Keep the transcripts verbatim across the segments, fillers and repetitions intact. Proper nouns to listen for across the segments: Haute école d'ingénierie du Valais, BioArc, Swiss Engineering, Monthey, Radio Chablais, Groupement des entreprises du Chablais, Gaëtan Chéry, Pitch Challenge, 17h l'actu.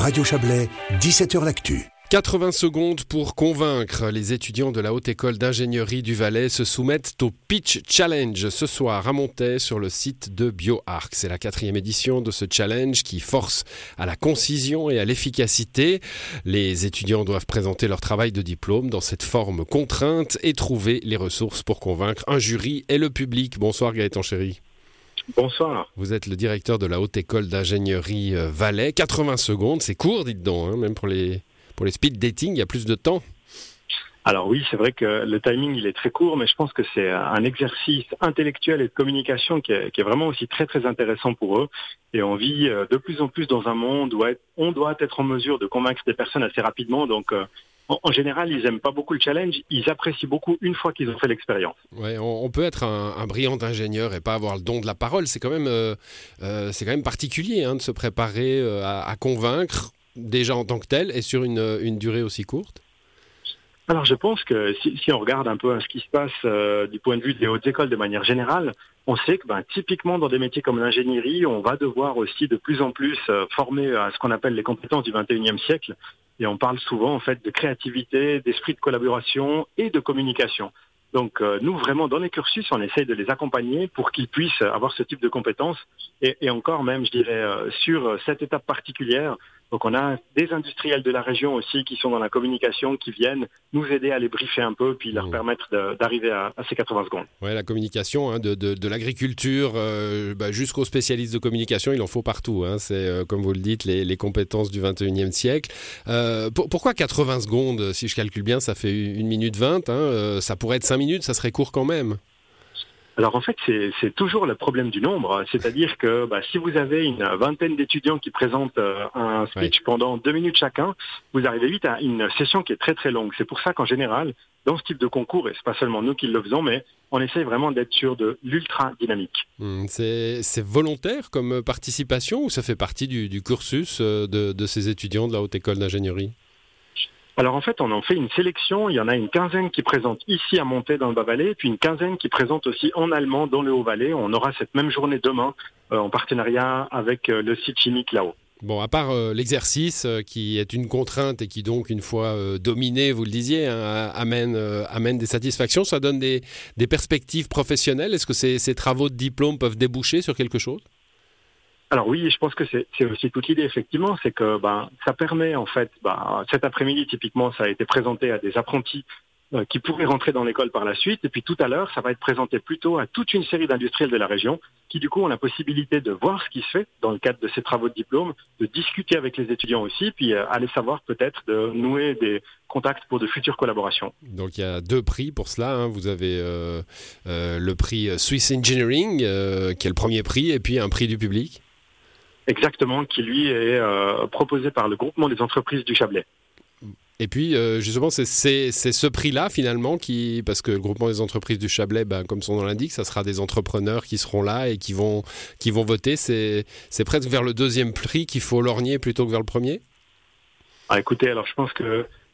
Radio Chablais, dix-sept heures l'actu. quatre-vingts secondes pour convaincre. Les étudiants de la Haute école d'ingénierie du Valais se soumettent au Pitch Challenge ce soir à Monthey sur le site de BioArc. C'est la quatrième édition de ce challenge qui force à la concision et à l'efficacité. Les étudiants doivent présenter leur travail de diplôme dans cette forme contrainte et trouver les ressources pour convaincre un jury et le public. Bonsoir Gaëtan Chéry. Bonsoir. Vous êtes le directeur de la Haute école d'ingénierie Valais. quatre-vingts secondes, c'est court, dites donc, hein, même pour les, pour les speed dating, il y a plus de temps. Alors oui, c'est vrai que le timing, il est très court, mais je pense que c'est un exercice intellectuel et de communication qui est, qui est vraiment aussi très, très intéressant pour eux. Et on vit de plus en plus dans un monde où on doit être en mesure de convaincre des personnes assez rapidement, donc... En général, ils n'aiment pas beaucoup le challenge, ils apprécient beaucoup une fois qu'ils ont fait l'expérience. Ouais, on, on peut être un, un brillant ingénieur et pas avoir le don de la parole, c'est quand même, euh, euh, c'est quand même particulier hein, de se préparer euh, à, à convaincre déjà en tant que tel et sur une, une durée aussi courte. Alors je pense que si, si on regarde un peu ce qui se passe euh, du point de vue des hautes écoles de manière générale, on sait que ben, typiquement dans des métiers comme l'ingénierie, on va devoir aussi de plus en plus euh, former à ce qu'on appelle les compétences du vingt et unième siècle. Et on parle souvent en fait de créativité, d'esprit de collaboration et de communication. Donc euh, nous vraiment dans les cursus, on essaye de les accompagner pour qu'ils puissent avoir ce type de compétences. Et, et encore même, je dirais, euh, sur cette étape particulière, donc on a des industriels de la région aussi qui sont dans la communication, qui viennent nous aider à les briefer un peu, puis leur mmh. permettre de, d'arriver à, à ces quatre-vingts secondes. Ouais, la communication, hein, de, de, de l'agriculture euh, bah, jusqu'aux spécialistes de communication, il en faut partout. Hein, c'est, euh, comme vous le dites, les, les compétences du vingt et unième siècle. Euh, pour, pourquoi quatre-vingts secondes? Si je calcule bien, ça fait une minute vingt. Hein, euh, ça pourrait être cinq minutes, ça serait court quand même. Alors en fait, c'est, c'est toujours le problème du nombre, c'est-à-dire que bah, si vous avez une vingtaine d'étudiants qui présentent euh, un speech oui. pendant deux minutes chacun, vous arrivez vite à une session qui est très très longue. C'est pour ça qu'en général, dans ce type de concours, et c'est pas seulement nous qui le faisons, mais on essaie vraiment d'être sur de l'ultra dynamique. Mmh, c'est, c'est volontaire comme participation ou ça fait partie du, du cursus de, de ces étudiants de la Haute école d'ingénierie ? Alors en fait, on en fait une sélection. Il y en a une quinzaine qui présentent ici à Monthey dans le Bas-Valais, puis une quinzaine qui présentent aussi en allemand dans le Haut-Valais. On aura cette même journée demain euh, en partenariat avec euh, le site chimique là-haut. Bon, à part euh, l'exercice euh, qui est une contrainte et qui donc, une fois euh, dominé, vous le disiez, hein, amène, euh, amène des satisfactions, ça donne des, des perspectives professionnelles. Est-ce que ces, ces travaux de diplôme peuvent déboucher sur quelque chose ? Alors oui, je pense que c'est, c'est aussi toute l'idée, effectivement, c'est que ben, ça permet, en fait, ben, cet après-midi, typiquement, ça a été présenté à des apprentis euh, qui pourraient rentrer dans l'école par la suite, et puis tout à l'heure, ça va être présenté plutôt à toute une série d'industriels de la région qui, du coup, ont la possibilité de voir ce qui se fait dans le cadre de ces travaux de diplôme, de discuter avec les étudiants aussi, puis euh, aller savoir peut-être de nouer des contacts pour de futures collaborations. Donc il y a deux prix pour cela, hein. Vous avez euh, euh, le prix Swiss Engineering, euh, qui est le premier prix, et puis un prix du public. Exactement, qui lui est euh, proposé par le Groupement des entreprises du Chablais. Et puis euh, justement, c'est, c'est, c'est ce prix-là finalement, qui, parce que le Groupement des entreprises du Chablais, ben, comme son nom l'indique, ça sera des entrepreneurs qui seront là et qui vont, qui vont voter. C'est, c'est presque vers le deuxième prix qu'il faut lorgner plutôt que vers le premier ? Ah, écoutez, alors je pense que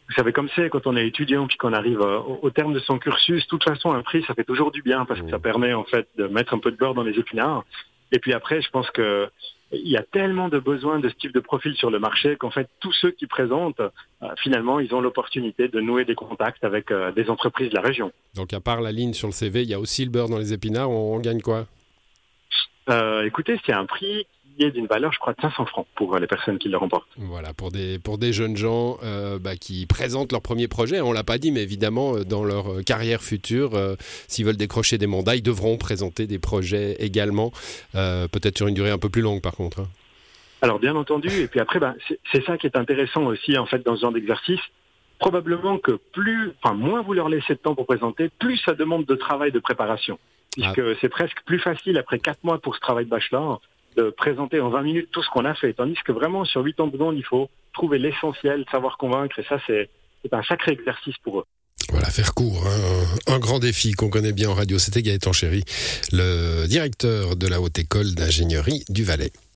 vous savez comme c'est, quand on est étudiant puis qu'on arrive euh, au terme de son cursus, de toute façon un prix ça fait toujours du bien parce mmh. que ça permet en fait de mettre un peu de beurre dans les épinards. Et puis après, je pense que il y a tellement de besoins de ce type de profil sur le marché qu'en fait, tous ceux qui présentent, euh, finalement, ils ont l'opportunité de nouer des contacts avec euh, des entreprises de la région. Donc, à part la ligne sur le C V, il y a aussi le beurre dans les épinards. On, on gagne quoi ? euh, Écoutez, c'est un prix qui est d'une valeur, je crois, de cinq cents francs pour les personnes qui le remportent. Voilà, pour des, pour des jeunes gens euh, bah, qui présentent leur premier projet. On ne l'a pas dit, mais évidemment, dans leur carrière future, euh, s'ils veulent décrocher des mandats, ils devront présenter des projets également, euh, peut-être sur une durée un peu plus longue par contre. Hein. Alors bien entendu, et puis après, bah, c'est, c'est ça qui est intéressant aussi en fait, dans ce genre d'exercice. Probablement que plus, enfin, moins vous leur laissez de temps pour présenter, plus ça demande de travail de préparation. Puisque ah. c'est presque plus facile après quatre mois pour ce travail de bachelor, de présenter en vingt minutes tout ce qu'on a fait, tandis que vraiment sur huit ans de secondes, il faut trouver l'essentiel, savoir convaincre, et ça c'est, c'est un sacré exercice pour eux. Voilà, faire court, hein. Un grand défi qu'on connaît bien en radio. C'était Gaëtan Chéry, le directeur de la Haute école d'ingénierie du Valais.